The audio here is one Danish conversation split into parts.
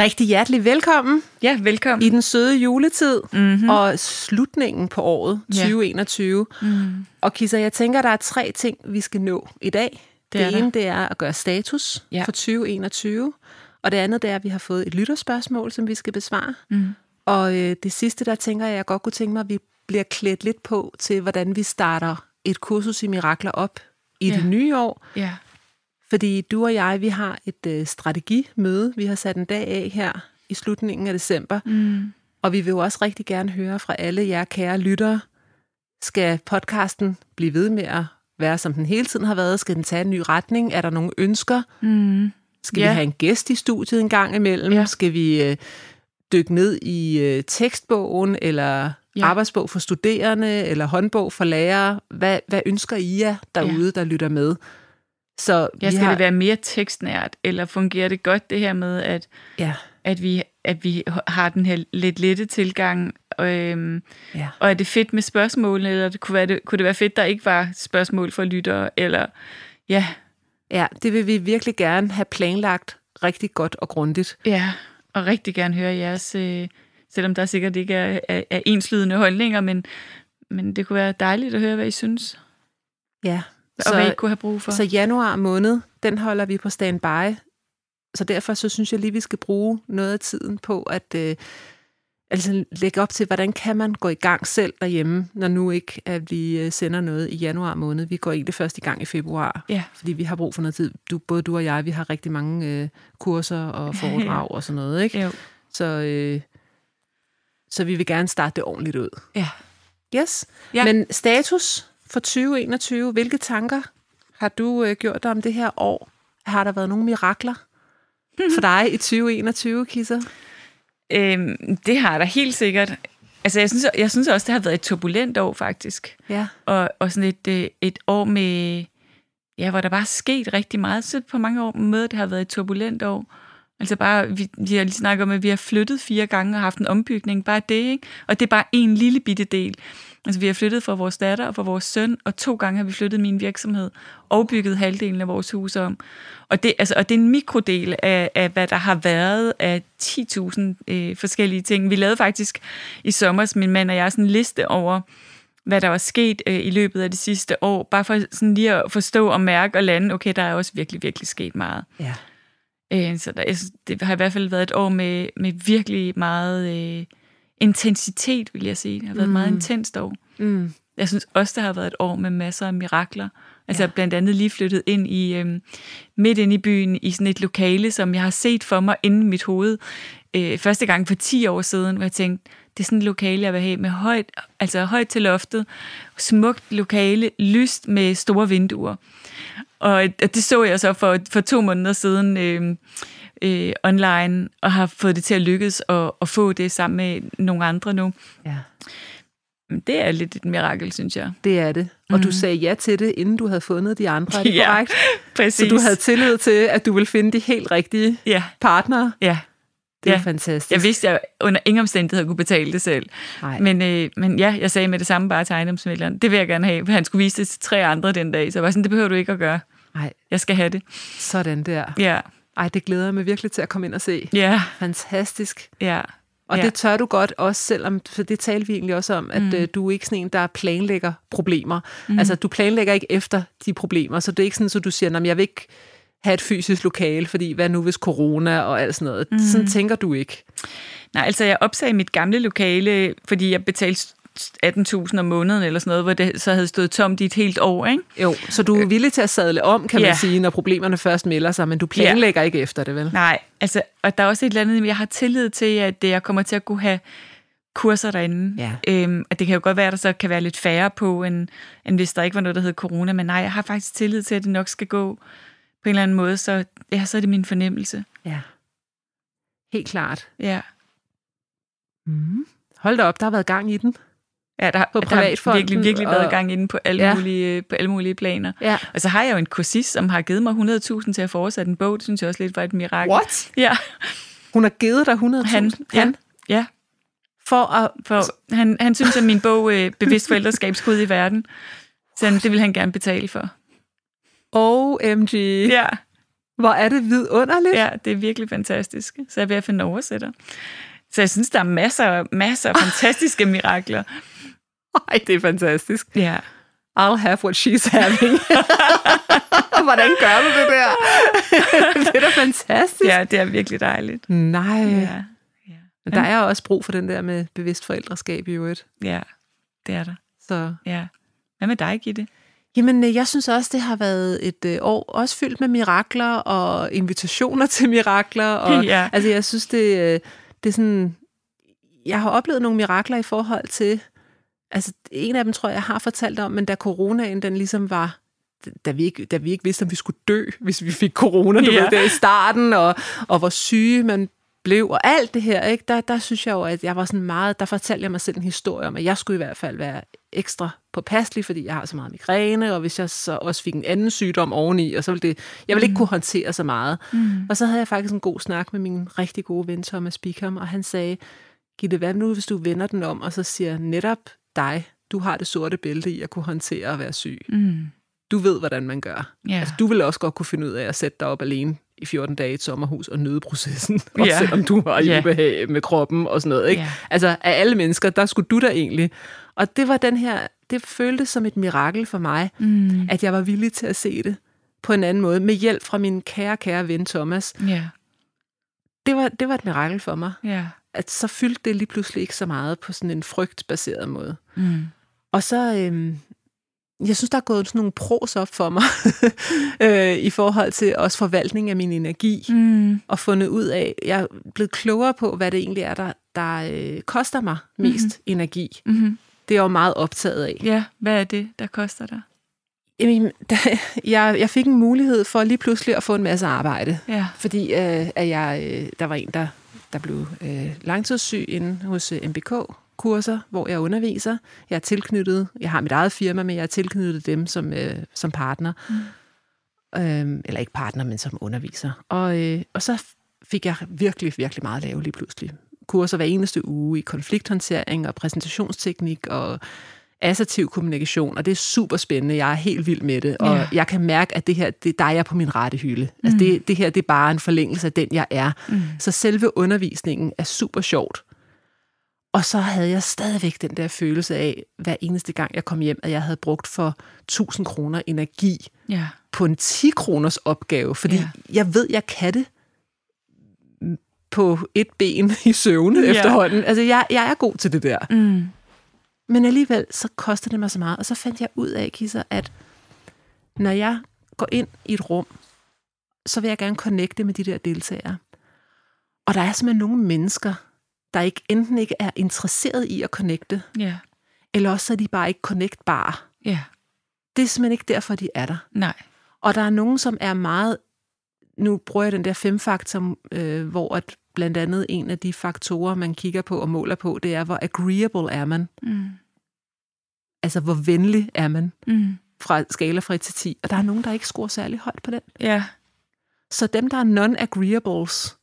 Rigtig hjertelig velkommen. Ja, velkommen. I den søde juletid og slutningen på året 2021. Mm. Og Kisa, jeg tænker, der er 3 ting, vi skal nå i dag. Det ene, det er at gøre status for 2021. Og det andet, det er, at vi har fået et lytterspørgsmål, som vi skal besvare. Mm. Og det sidste, der tænker jeg godt kunne tænke mig, at vi bliver klædt lidt på til, hvordan vi starter et kursus i mirakler op i det nye år. Ja. Fordi du og jeg, vi har et strategimøde. Vi har sat en dag af her i slutningen af december. Mm. Og vi vil jo også rigtig gerne høre fra alle jer kære lyttere. Skal podcasten blive ved med at være, som den hele tiden har været? Skal den tage en ny retning? Er der nogle ønsker? Mm. Skal vi have en gæst i studiet en gang imellem? Yeah. Skal vi dykke ned i tekstbogen, eller arbejdsbog for studerende, eller håndbog for lærere? Hvad ønsker I jer derude, der lytter med? Så det være mere tekstnært, eller fungerer det godt det her med, at, at vi har den her lidt lette tilgang, og er det fedt med spørgsmål, eller kunne det være fedt, der ikke var spørgsmål for lyttere, eller Ja, det vil vi virkelig gerne have planlagt rigtig godt og grundigt. Ja, og rigtig gerne høre jeres, selvom der sikkert ikke er enslydende holdninger, men det kunne være dejligt at høre, hvad I synes. Ja. Og hvad I kunne have brug for. Så januar måned, den holder vi på standby. Så derfor så synes jeg lige, vi skal bruge noget af tiden på at lægge op til, hvordan kan man gå i gang selv derhjemme, når nu ikke at vi sender noget i januar måned. Vi går egentlig først i gang i februar, fordi vi har brug for noget tid. Både du og jeg, vi har rigtig mange kurser og foredrag og sådan noget. Ikke? Så vi vil gerne starte det ordentligt ud. Ja. Yes. Ja. Men status for 2021, hvilke tanker har du gjort dig om det her år? Har der været nogle mirakler for dig i 2021, Kisa? Det har der helt sikkert. Altså, jeg synes også, det har været et turbulent år, faktisk. Ja. Og sådan et år med, hvor der bare er sket rigtig meget. Så på mange år med, det har været et turbulent år. Altså bare, vi har lige snakket om, at vi har flyttet 4 gange og haft en ombygning. Bare det, ikke? Og det er bare en lille bitte del. Altså, vi har flyttet fra vores datter og fra vores søn, og 2 gange har vi flyttet min virksomhed og bygget halvdelen af vores hus om. Og det er en mikrodel af hvad der har været af 10.000 forskellige ting. Vi lavede faktisk i sommer, min mand og jeg, sådan en liste over, hvad der var sket i løbet af det sidste år, bare for sådan lige at forstå og mærke og lande, okay, der er også virkelig, virkelig sket meget. Ja. Så det har i hvert fald været et år med virkelig meget intensitet, vil jeg sige. Det har været et meget intenst år. Mm. Jeg synes også, det har været et år med masser af mirakler. Altså blandt andet lige flyttet ind i midt ind i byen i sådan et lokale, som jeg har set for mig inde i mit hoved. Første gang for 10 år siden, hvor jeg tænkte, det er sådan et lokale, jeg vil have med højt til loftet, smukt lokale, lyst med store vinduer. Og det så jeg så for 2 måneder siden online, og har fået det til at lykkes at få det sammen med nogle andre nu. Ja. Det er lidt et mirakel, synes jeg. Det er det. Og du sagde ja til det, inden du havde fundet de andre, er det korrekt? Præcis. Så du havde tillid til, at du ville finde de helt rigtige partnere? Ja. Det er fantastisk. Jeg vidste, at jeg under ingen omstændighed kunne betale det selv. Men jeg sagde med det samme bare til ejendomsmægleren, det vil jeg gerne have, for han skulle vise det til 3 andre den dag. Så jeg var sådan, det behøver du ikke at gøre. Nej. Jeg skal have det. Sådan der. Ja. Ej, det glæder jeg mig virkelig til at komme ind og se. Ja. Fantastisk. Ja. Og det tør du godt også, selvom, for det talte vi egentlig også om, at du er ikke sådan en, der planlægger problemer. Altså, du planlægger ikke efter de problemer, så det er ikke sådan, at du siger, jeg vil ikke have et fysisk lokale, fordi hvad nu hvis corona og alt sådan noget? Mm-hmm. Sådan tænker du ikke? Nej, altså jeg opsagde mit gamle lokale, fordi jeg betalte 18.000 om måneden eller sådan noget, hvor det så havde stået tomt i et helt år, ikke? Jo, så du er villig til at sadle om, kan man sige, når problemerne først melder sig, men du planlægger ikke efter det, vel? Nej, altså, og der er også et eller andet, jeg har tillid til, at jeg kommer til at kunne have kurser derinde. Ja. Og det kan jo godt være, at der så kan være lidt færre på, end hvis der ikke var noget, der hed corona, men nej, jeg har faktisk tillid til, at det nok skal gå på en eller anden måde, så, ja, så er det min fornemmelse. Ja. Helt klart. Ja. Mm. Hold da op, der har været gang i den. Ja, der har virkelig været gang inde på alle, mulige, på alle mulige planer. Ja. Og så har jeg jo en kursist, som har givet mig 100.000 til at fortsætte en bog. Det synes jeg også lidt var et mirakel. What? Ja. Hun har givet dig 100.000? Han? Ja. Han synes, at min bog Bevidst Forældreskab skud i verden. Så det vil han gerne betale for. OMG. Ja. Hvor er det vidunderligt. Ja, det er virkelig fantastisk. Så jeg vil have en oversætter. Så jeg synes, der er masser af fantastiske mirakler. Ej, det er fantastisk. Ja. Yeah. I'll have what she's having. Hvordan gør du det der? Det er da fantastisk. Ja, det er virkelig dejligt. Nej. Ja. Ja. Men der er også brug for den der med bevidst forældreskab i øvrigt. Ja, det er der. Så. Ja. Hvad med dig, Gitte? Jamen, jeg synes også, det har været et år også fyldt med mirakler og invitationer til mirakler. Og, ja. Altså, jeg synes, det er sådan, jeg har oplevet nogle mirakler i forhold til, altså en af dem tror jeg, jeg har fortalt om, men da coronaen den ligesom var, da vi ikke vidste, om vi skulle dø, hvis vi fik corona, du ved, der i starten, og hvor syge man blev, og alt det her, ikke? Der synes jeg jo, at jeg var sådan meget, der fortalte jeg mig selv en historie om, at jeg skulle i hvert fald være ekstra påpasselig, fordi jeg har så meget migræne, og hvis jeg så også fik en anden sygdom oveni, og så ville det, jeg ville ikke kunne håndtere så meget. Mm. Og så havde jeg faktisk en god snak med min rigtig gode ven, Thomas Bicham, og han sagde, Gitte, hvad nu, hvis du vender den om, og så siger netop dig, du har det sorte bælte i at kunne håndtere at være syg. Mm. Du ved, hvordan man gør. Yeah. Altså, du ville også godt kunne finde ud af at sætte dig op alene i 14 dage i et sommerhus og nøde processen, også selvom du var i ubehag med kroppen og sådan noget. Ikke? Yeah. Altså, af alle mennesker, der skulle du der egentlig. Og det var den her, det føltes som et mirakel for mig, at jeg var villig til at se det på en anden måde, med hjælp fra min kære ven Thomas. Yeah. Det var et mirakel for mig. Yeah. At så fyldte det lige pludselig ikke så meget på sådan en frygtbaseret måde. Mm. Og så, jeg synes, der er gået sådan nogle pros op for mig, i forhold til også forvaltning af min energi, og fundet ud af, jeg er blevet klogere på, hvad det egentlig er, der koster mig mest energi. Mm-hmm. Det er jeg jo meget optaget af. Ja, hvad er det, der koster dig? Jamen, jeg fik en mulighed for lige pludselig at få en masse arbejde, fordi at jeg, der var en, der blev langtidssyg inde hos MBK-kurser, hvor jeg underviser. Jeg er tilknyttet, jeg har mit eget firma, men jeg er tilknyttet dem som partner. Mm. Eller ikke partner, men som underviser. Og så fik jeg virkelig, virkelig meget at lave lige pludselig. Kurser hver eneste uge i konflikthåndtering og præsentationsteknik og assertiv kommunikation, og det er super spændende. Jeg er helt vild med det, og jeg kan mærke, at det her, der er jeg på min rette hylde. Altså det her, det er bare en forlængelse af den, jeg er. Mm. Så selve undervisningen er super sjovt. Og så havde jeg stadigvæk den der følelse af, hver eneste gang jeg kom hjem, at jeg havde brugt for 1000 kroner energi på en 10 kroners opgave, fordi jeg ved, jeg kan det på et ben i søvne efterhånden. Altså, jeg er god til det der. Mm. Men alligevel, så koster det mig så meget. Og så fandt jeg ud af, Kisa, at når jeg går ind i et rum, så vil jeg gerne connecte med de der deltagere. Og der er simpelthen nogle mennesker, der enten ikke er interesseret i at connecte, eller også så er de bare ikke connectbare. Yeah. Det er simpelthen ikke derfor, de er der. Nej. Og der er nogen, som er meget... Nu bruger jeg den der 5-faktor, hvor at blandt andet en af de faktorer, man kigger på og måler på, det er, hvor agreeable er man. Mm. Altså, hvor venlig er man. Mm. Fra skala fra 1 til 10. Og der er nogen, der ikke scorer særlig højt på den. Yeah. Så dem, der er non-agreeables,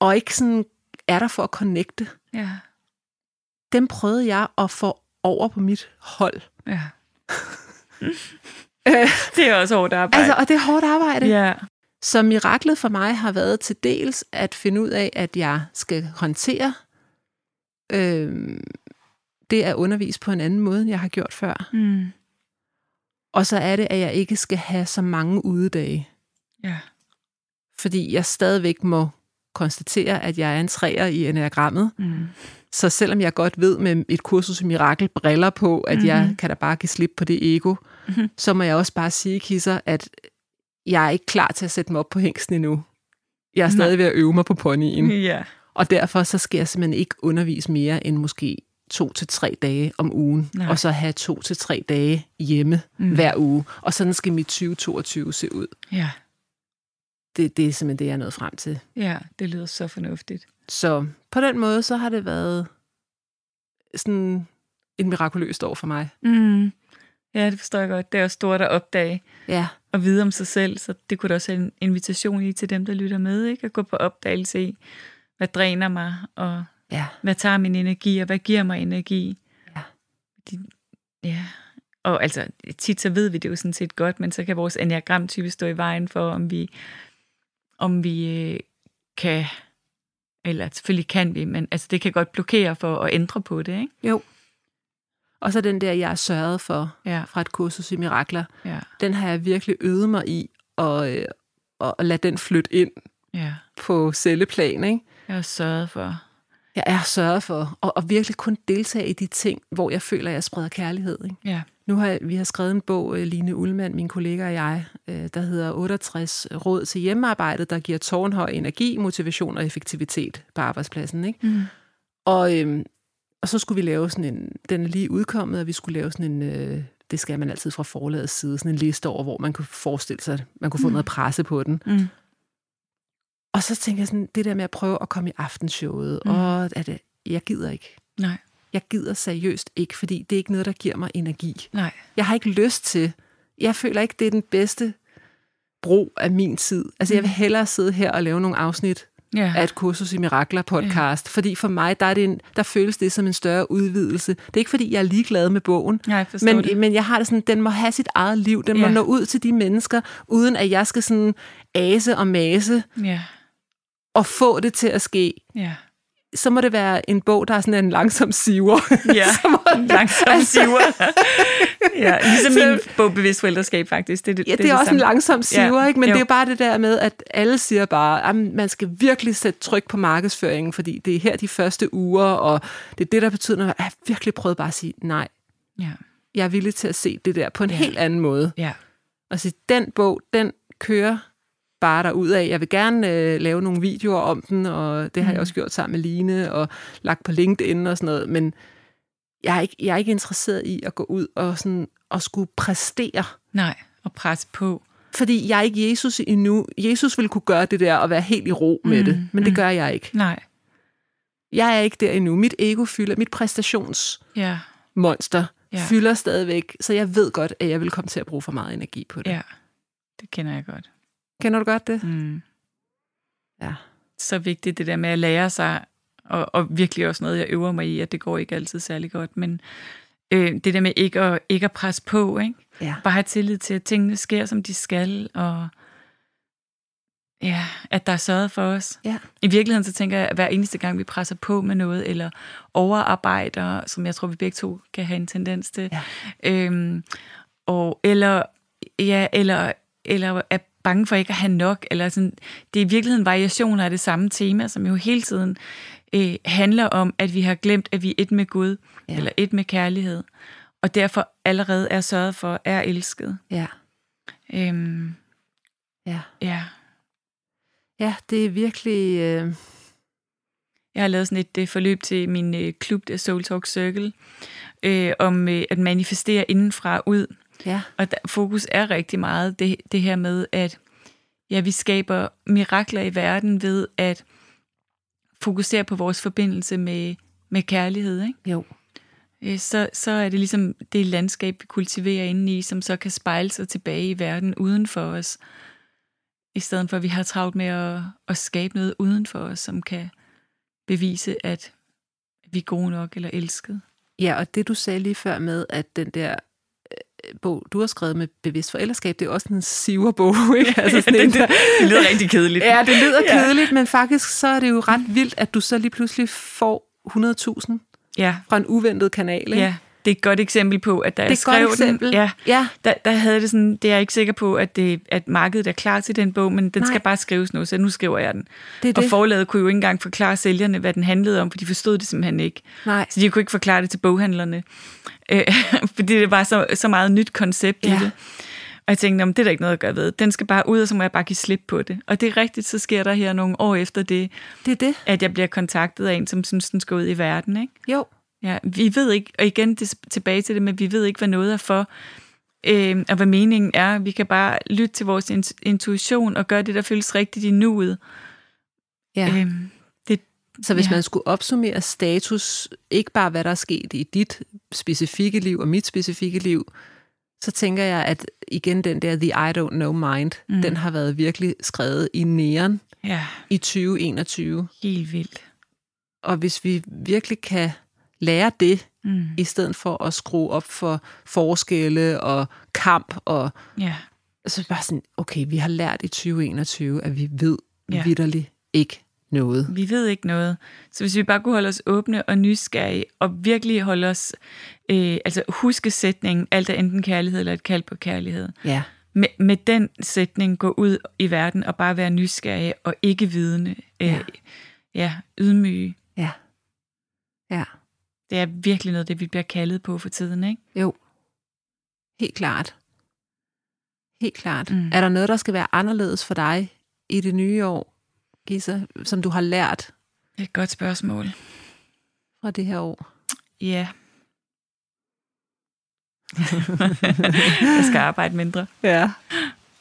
og ikke sådan er der for at connecte, dem prøvede jeg at få over på mit hold. Ja. Det er også hårdt arbejde. Altså, og det er hårdt arbejde. Yeah. Så miraklet for mig har været til dels at finde ud af, at jeg skal håndtere det at undervise på en anden måde, end jeg har gjort før. Mm. Og så er det, at jeg ikke skal have så mange udedage. Ja. Fordi jeg stadigvæk må konstatere, at jeg er en træer i enagrammet. Mm. Så selvom jeg godt ved med et kursus i mirakel briller på, at jeg kan da bare give slip på det ego, så må jeg også bare sige, Kisser, at jeg er ikke klar til at sætte mig op på hængsten endnu. Jeg er stadig ved at øve mig på ponyen. Yeah. Og derfor så skal jeg simpelthen ikke undervise mere end måske 2-3 dage om ugen. Nej. Og så have 2-3 dage hjemme hver uge. Og sådan skal mit 2022 se ud. Ja. Det er simpelthen det, jeg er nået frem til. Ja, det lyder så fornuftigt. Så på den måde, så har det været sådan et mirakuløst år for mig. Mm. Ja, det forstår jeg godt. Det er jo stort at opdage og vide om sig selv, så det kunne da også være en invitation i til dem, der lytter med, ikke? At gå på opdagelse i, hvad dræner mig, og hvad tager min energi, og hvad giver mig energi. Ja. Og altså, tit så ved vi det jo sådan set godt, men så kan vores enneagram typisk stå i vejen for, om vi kan, eller selvfølgelig kan vi, men altså det kan godt blokere for at ændre på det, ikke? Jo. Og så den der, jeg er sørget for fra et kursus i mirakler, den har jeg virkelig øvet mig i, og lade den flytte ind på celleplan, ikke? Jeg er sørget for. Jeg er sørget for, og virkelig kun deltage i de ting, hvor jeg føler, at jeg spreder kærlighed, ikke? Ja. Nu har vi skrevet en bog, Line Ullmann, min kollega og jeg, der hedder 68 råd til hjemmearbejdet, der giver tårnhøj energi, motivation og effektivitet på arbejdspladsen, ikke? Mm. Og så skulle vi lave sådan en, den er lige udkommet, og vi skulle lave sådan en, det skal man altid fra forlagets side, sådan en liste over, hvor man kunne forestille sig, man kunne få noget presse på den. Mm. Og så tænker jeg sådan, det der med at prøve at komme i aftenshowet, og at jeg gider ikke. Nej. Jeg gider seriøst ikke, fordi det er ikke noget, der giver mig energi. Nej. Jeg har ikke lyst til, jeg føler ikke, det er den bedste brug af min tid. Altså jeg vil hellere sidde her og lave nogle afsnit af et kursus i mirakler podcast, fordi for mig, der føles det som en større udvidelse. Det er ikke, fordi jeg er ligeglad med bogen, men jeg har det sådan, den må have sit eget liv, den må nå ud til de mennesker, uden at jeg skal sådan ase og mase. Ja. Og få det til at ske, så må det være en bog, der er sådan en langsom siver. Ja, en langsom siver. Ja, ligesom min bog Bevidst Forældreskab faktisk. Det er også en langsom siver, ikke? Men det er jo bare det der med, at alle siger bare, at man skal virkelig sætte tryk på markedsføringen, fordi det er her de første uger, og det er det, der betyder, at jeg virkelig prøvede bare at sige nej. Ja. Jeg er villig til at se det der på en helt anden måde. Ja. Og sige, den bog, den kører bare derudad. Jeg vil gerne lave nogle videoer om den, og det har jeg også gjort sammen med Line, og lagt på LinkedIn og sådan noget, men jeg er ikke interesseret i at gå ud og, sådan, og skulle præstere. Nej, og presse på. Fordi jeg er ikke Jesus endnu. Jesus ville kunne gøre det der og være helt i ro med det, men det gør jeg ikke. Nej. Jeg er ikke der endnu. Mit ego fylder, mit præstationsmonster fylder stadigvæk, så jeg ved godt, at jeg vil komme til at bruge for meget energi på det. Ja, det kender jeg godt. Kender du godt det? Mm. Ja. Så vigtigt det der med at lære sig, og virkelig også noget, jeg øver mig i, at det går ikke altid særlig godt, men det der med ikke at presse på, ikke? Ja. Bare have tillid til, at tingene sker, som de skal, og at der er sørget for os. Ja. I virkeligheden så tænker jeg, at hver eneste gang, vi presser på med noget, eller overarbejder, som jeg tror, vi begge to kan have en tendens til, eller at bange for ikke at have nok, eller sådan, det er i virkeligheden variationer af det samme tema, som jo hele tiden handler om, at vi har glemt, at vi er et med Gud, eller et med kærlighed, og derfor allerede er sørget for, er elsket. Ja. Ja, det er virkelig... Jeg har lavet sådan et forløb til min klub, der Soul Talk Circle, om at manifestere indenfra ud. Ja. Og fokus er rigtig meget det her med, at vi skaber mirakler i verden ved at fokusere på vores forbindelse med kærlighed, ikke? Jo. Så er det ligesom det landskab, vi kultiverer indeni, som så kan spejle sig tilbage i verden uden for os, i stedet for at vi har travlt med at skabe noget uden for os, som kan bevise, at vi er gode nok eller elskede. Ja, og det du sagde lige før med, at den der bog, du har skrevet med Bevidst Forældreskab, det er også en siverbog, ikke? Altså sådan det lyder rigtig kedeligt. Ja, det lyder kedeligt, men faktisk så er det jo ret vildt, at du så lige pludselig får 100.000 fra en uventet kanal, ikke? Ja, Det er et godt eksempel på, at da jeg skrev den, der havde det sådan, det er jeg ikke sikker på, at markedet er klar til den bog, men den skal bare skrives nu, så nu skriver jeg den. Det og forlaget kunne jo ikke engang forklare sælgerne, hvad den handlede om, for de forstod det simpelthen ikke. Nej. Så de kunne ikke forklare det til boghandlerne, fordi det var så meget nyt koncept i det. Og jeg tænkte, det er der ikke noget at gøre ved. Den skal bare ud, og så må jeg bare give slip på det. Og det er rigtigt, så sker der her nogle år efter det, at jeg bliver kontaktet af en, som synes, den skal ud i verden, ikke? Jo. Ja, vi ved ikke, og igen tilbage til det med, vi ved ikke, hvad noget er for, og hvad meningen er. Vi kan bare lytte til vores intuition og gøre det, der føles rigtigt i nuet. Ja. Så hvis man skulle opsummere status, ikke bare hvad der er sket i dit specifikke liv og mit specifikke liv, så tænker jeg, at igen den der The I Don't Know Mind, den har været virkelig skrevet i neon i 2021. Helt vildt. Og hvis vi virkelig kan lære det, i stedet for at skrue op for forskelle og kamp, og så bare sådan, okay, vi har lært i 2021, at vi ved vitterligt ikke noget. Vi ved ikke noget. Så hvis vi bare kunne holde os åbne og nysgerrige, og virkelig holde os, altså huske sætningen, alt er enten kærlighed eller et kald på kærlighed. Ja. Med den sætning, gå ud i verden og bare være nysgerrige og ikke vidende. Ydmyge. Ja. Ja. Det er virkelig noget, det vi bliver kaldet på for tiden, ikke? Jo. Helt klart. Helt klart. Mm. Er der noget, der skal være anderledes for dig i det nye år, Kisa, som du har lært? Det er et godt spørgsmål. Fra det her år? Ja. Jeg skal arbejde mindre. Ja.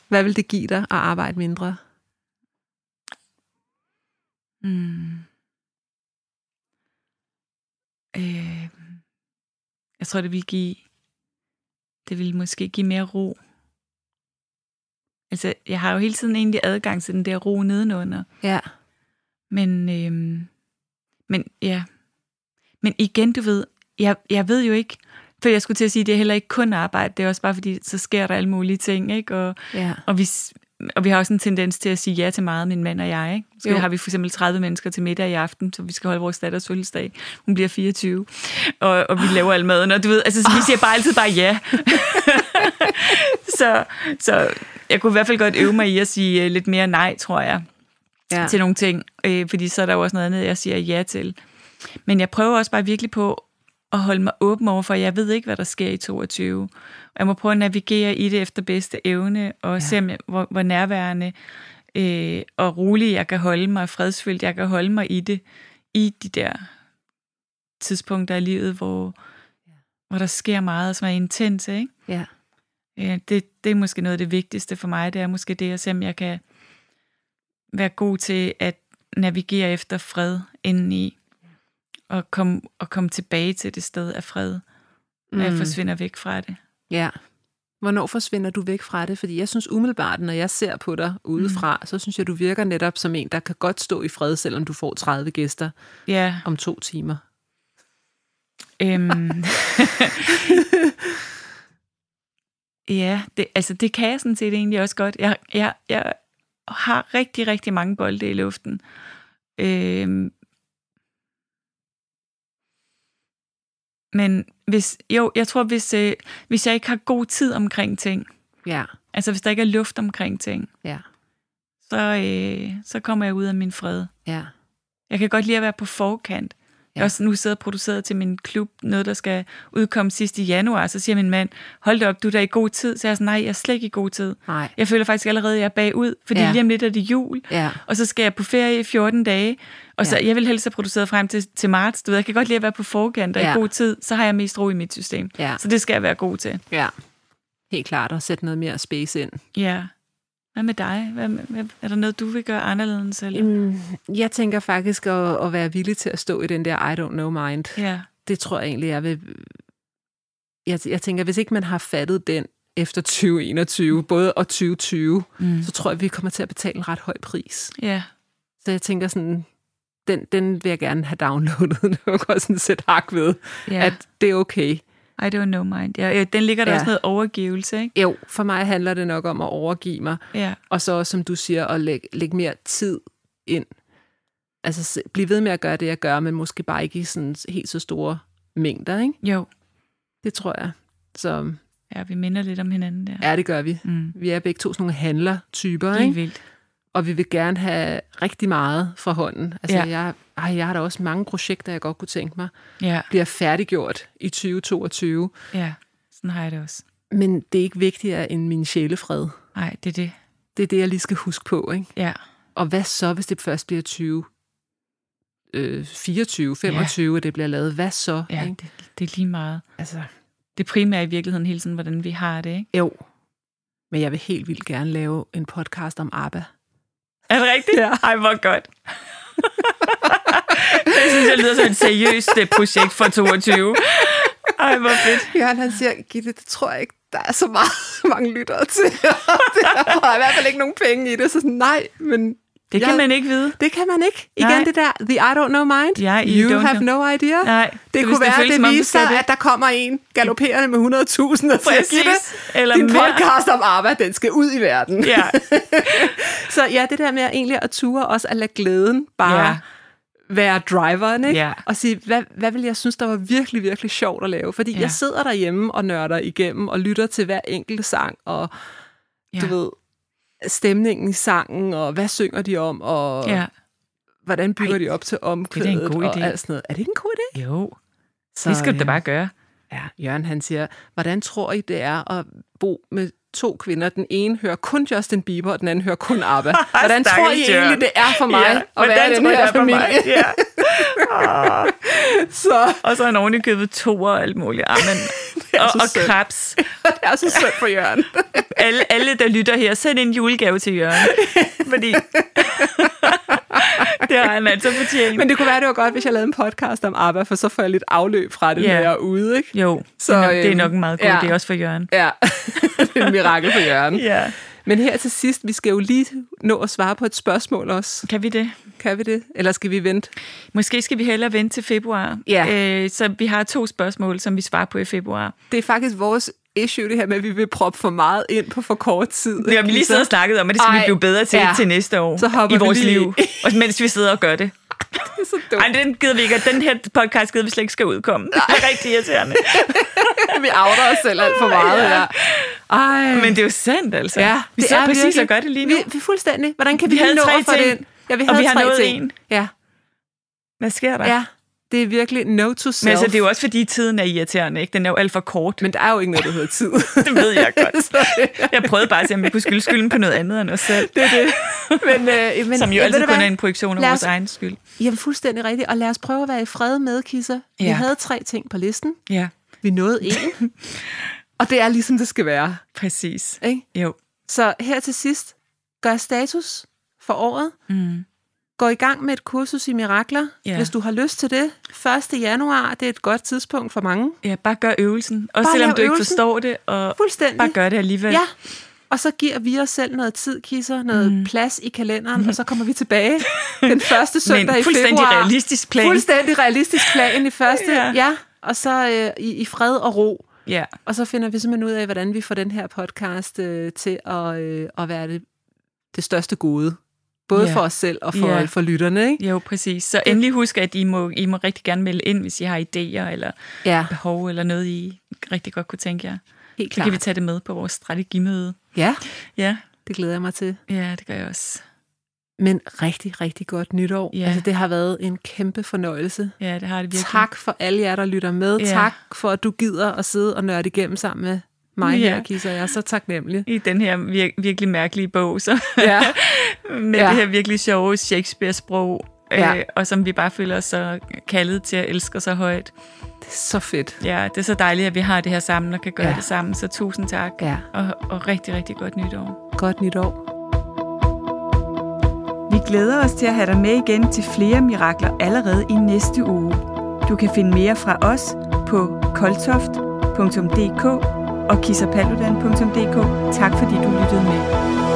Hvad vil det give dig at arbejde mindre? Jeg tror, det vil måske give mere ro. Altså, jeg har jo hele tiden egentlig adgang til den der ro nedenunder. Ja. Men igen, du ved, jeg ved jo ikke, for jeg skulle til at sige, det er heller ikke kun arbejde, det er også bare fordi, så sker der alle mulige ting, ikke? Og vi har også en tendens til at sige ja til meget, min mand og jeg, ikke? Så har vi for eksempel 30 mennesker til middag i aften, så vi skal holde vores datters fødselsdag. Hun bliver 24, og vi laver al maden, og du ved, altså, så vi siger bare altid ja. så jeg kunne i hvert fald godt øve mig i at sige lidt mere nej, tror jeg, til nogle ting, fordi så er der jo også noget andet, jeg siger ja til. Men jeg prøver også bare virkelig på at holde mig åben over for, jeg ved ikke, hvad der sker i 2022. Jeg må prøve at navigere i det efter bedste evne, og se, hvor nærværende og rolig jeg kan holde mig, fredsfyldt jeg kan holde mig i det, i de der tidspunkter i livet, hvor der sker meget, som er intense, ikke? Ja. Det er måske noget af det vigtigste for mig, det er måske det, at se, om jeg kan være god til at navigere efter fred indeni, og komme tilbage til det sted af fred, når jeg forsvinder væk fra det. Ja. Hvornår forsvinder du væk fra det? Fordi jeg synes umiddelbart, når jeg ser på dig udefra, så synes jeg, du virker netop som en, der kan godt stå i fred, selvom du får 30 gæster om 2 timer. Det kan jeg sådan set egentlig også godt. Jeg har rigtig, rigtig mange bolde i luften. Men hvis jeg ikke har god tid omkring ting, altså hvis der ikke er luft omkring ting, så kommer jeg ud af min fred. Ja. Jeg kan godt lide at være på forkant. Jeg også nu sidder og producerer til min klub noget, der skal udkomme sidst i januar, så siger min mand, hold da op, du er der i god tid. Så jeg er sådan, nej, jeg er slet ikke i god tid. Nej. Jeg føler faktisk allerede, at jeg er bagud, fordi lige om lidt er det jul, og så skal jeg på ferie i 14 dage, og så jeg vil helst have produceret frem til marts. Du ved, jeg kan godt lide at være på forkant og i god tid, så har jeg mest ro i mit system. Ja. Så det skal jeg være god til. Ja, helt klart, og sætte noget mere space ind. Ja. Hvad med dig? Er der noget, du vil gøre anderledes? Eller? Jeg tænker faktisk at være villig til at stå i den der I don't know mind. Yeah. Det tror jeg egentlig, jeg vil... Jeg tænker, hvis ikke man har fattet den efter 2021, både og 2020, så tror jeg, vi kommer til at betale en ret høj pris. Yeah. Så jeg tænker sådan, den vil jeg gerne have downloadet. Det var godt sådan set hak ved, at det er okay. I don't know mind. Ja, den ligger der også noget overgivelse, ikke? Jo, for mig handler det nok om at overgive mig. Ja. Og så, som du siger, at lægge mere tid ind. Altså, blive ved med at gøre det, jeg gør, men måske bare ikke i sådan helt så store mængder, ikke? Jo. Det tror jeg. Så... Ja, vi minder lidt om hinanden der. Ja, det gør vi. Mm. Vi er begge to sådan nogle handlertyper, ikke? Vildt. Og vi vil gerne have rigtig meget fra hånden. Altså, ja. jeg har da også mange projekter, jeg godt kunne tænke mig, bliver færdiggjort i 2022. Ja, sådan har jeg det også. Men det er ikke vigtigere end min sjælefred. Nej, det er det. Det er det, jeg lige skal huske på, ikke? Ja. Og hvad så, hvis det først bliver 24, 25, og det bliver lavet? Hvad så? Ja, ikke? Det er lige meget. Altså... Det primære i virkeligheden hele tiden, hvordan vi har det, ikke? Jo. Men jeg vil helt vildt gerne lave en podcast om ABBA. Er det rigtigt? Ja. Ej, hvor godt. Det synes jeg lyder som et seriøst projekt for 22. Ej, hvor fedt. Jørgen, han siger, Gitte, det tror jeg ikke, der er så mange lyttere til. Der er i hvert fald ikke nogen penge i det. Så sådan, nej, men... Det kan man ikke vide. Det kan man ikke. Igen nej. Det der, the I don't know mind, yeah, you have know. No idea. Nej, det kunne være, det viser, at der kommer en galopperende med 100.000 og siger, eller din mere. Podcast om ABBA, den skal ud i verden. Ja. Så ja, det der med egentlig at ture også at lade glæden bare være driveren, ikke? Ja. Og sige, hvad ville jeg synes, der var virkelig, virkelig sjovt at lave? Fordi jeg sidder derhjemme og nørder igennem og lytter til hver enkelt sang, og du ved... stemningen i sangen, og hvad synger de om, og hvordan bygger de op til omkvædet, og alt sådan noget. Er det ikke en god idé? Jo, så, det skal du da bare gøre. Ja, Jørgen han siger, hvordan tror I det er at bo med to kvinder? Den ene hører kun Justin Bieber, og den anden hører kun ABBA. Hvordan tror I egentlig, det er for mig at være i den her familie? Så. Og så er han oven i købet toer og alt muligt. Og krebs. Det er så sødt for Jørgen. alle, der lytter her, send en julegave til Jørgen. Fordi det har han altså fortjent. Men det kunne være, det var godt, hvis jeg lavede en podcast om ABBA, for så får jeg lidt afløb fra det, når jeg er ude. Ikke? Jo, så, det er nok en meget god idé, også for Jørgen. Ja, det er en mirakel for Jørgen. Ja. Men her til sidst, vi skal jo lige nå at svare på et spørgsmål også. Kan vi det? Kan vi det? Eller skal vi vente? Måske skal vi hellere vente til februar. Yeah. Så vi har 2 spørgsmål, som vi svarer på i februar. Det er faktisk vores issue, det her med, at vi vil proppe for meget ind på for kort tid. Ja, vi lige sidder og snakket om, at det skal vi blive bedre til til næste år i vores liv. Og mens vi sidder og gør det. Det er så dumt. Ej, den gider vi ikke, og den her podcast gider vi slet ikke skal udkomme. Det er rigtig irriterende. Vi outer os selv alt for meget. Ja. Ej. Men det er jo sandt, altså. Ja, vi sidder præcis virkelig. Og gør det lige nu. Vi fuldstændig. Hvordan kan vi have nå for det? Ja, vi havde og vi har 3 nået ting. En. Ja. Hvad sker der? Ja, det er virkelig no to self. Men altså, det er jo også, fordi tiden er irriterende, ikke? Den er jo alt for kort. Men der er jo ikke noget, der hedder tid. Det ved jeg godt. Jeg prøvede bare at se, om vi kunne skylde skylden på noget andet end os selv. Det er det. Men, som jo altid kun er en projektion af vores egen skyld. Jamen, fuldstændig rigtigt. Og lad os prøve at være i fred med, Kisa. Ja. Vi havde 3 ting på listen. Ja. Vi nåede 1. Og det er ligesom, det skal være. Præcis. Ikke? Jo. Så her til sidst, gør status for året. Mm. Gå i gang med et kursus i mirakler, hvis du har lyst til det. 1. januar, det er et godt tidspunkt for mange. Ja, bare gør øvelsen. Også bare selvom du ikke forstår det. Og bare gør det alligevel. Ja. Og så giver vi os selv noget tid, Kisser, noget plads i kalenderen, og så kommer vi tilbage den første søndag i februar. Fuldstændig realistisk plan. Fuldstændig realistisk plan i første, og så i fred og ro. Ja. Og så finder vi simpelthen ud af, hvordan vi får den her podcast til at være det største gode. Både for os selv og for lytterne, ikke? Jo, præcis. Så endelig husk, at I må rigtig gerne melde ind, hvis I har idéer eller behov eller noget, I rigtig godt kunne tænke jer. Helt klart. Så kan vi tage det med på vores strategimøde. Ja, det glæder jeg mig til. Ja, det gør jeg også. Men rigtig, rigtig godt nytår. Ja. Altså, det har været en kæmpe fornøjelse. Ja, det har det virkelig. Tak for alle jer, der lytter med. Ja. Tak for, at du gider at sidde og nørde igennem sammen med mig her, Kisa. Jeg er så taknemmelig. I den her virkelig mærkelige bog, så. Ja. Med det her virkelig sjove Shakespeare-sprog, og som vi bare føler os så kaldet til at elske så højt. Det er så fedt. Ja, det er så dejligt, at vi har det her sammen og kan gøre det sammen. Så tusind tak, og rigtig, rigtig godt nytår. Godt nytår. Vi glæder os til at have dig med igen til flere mirakler allerede i næste uge. Du kan finde mere fra os på koldtoft.dk og kissapaludan.dk. Tak fordi du lyttede med.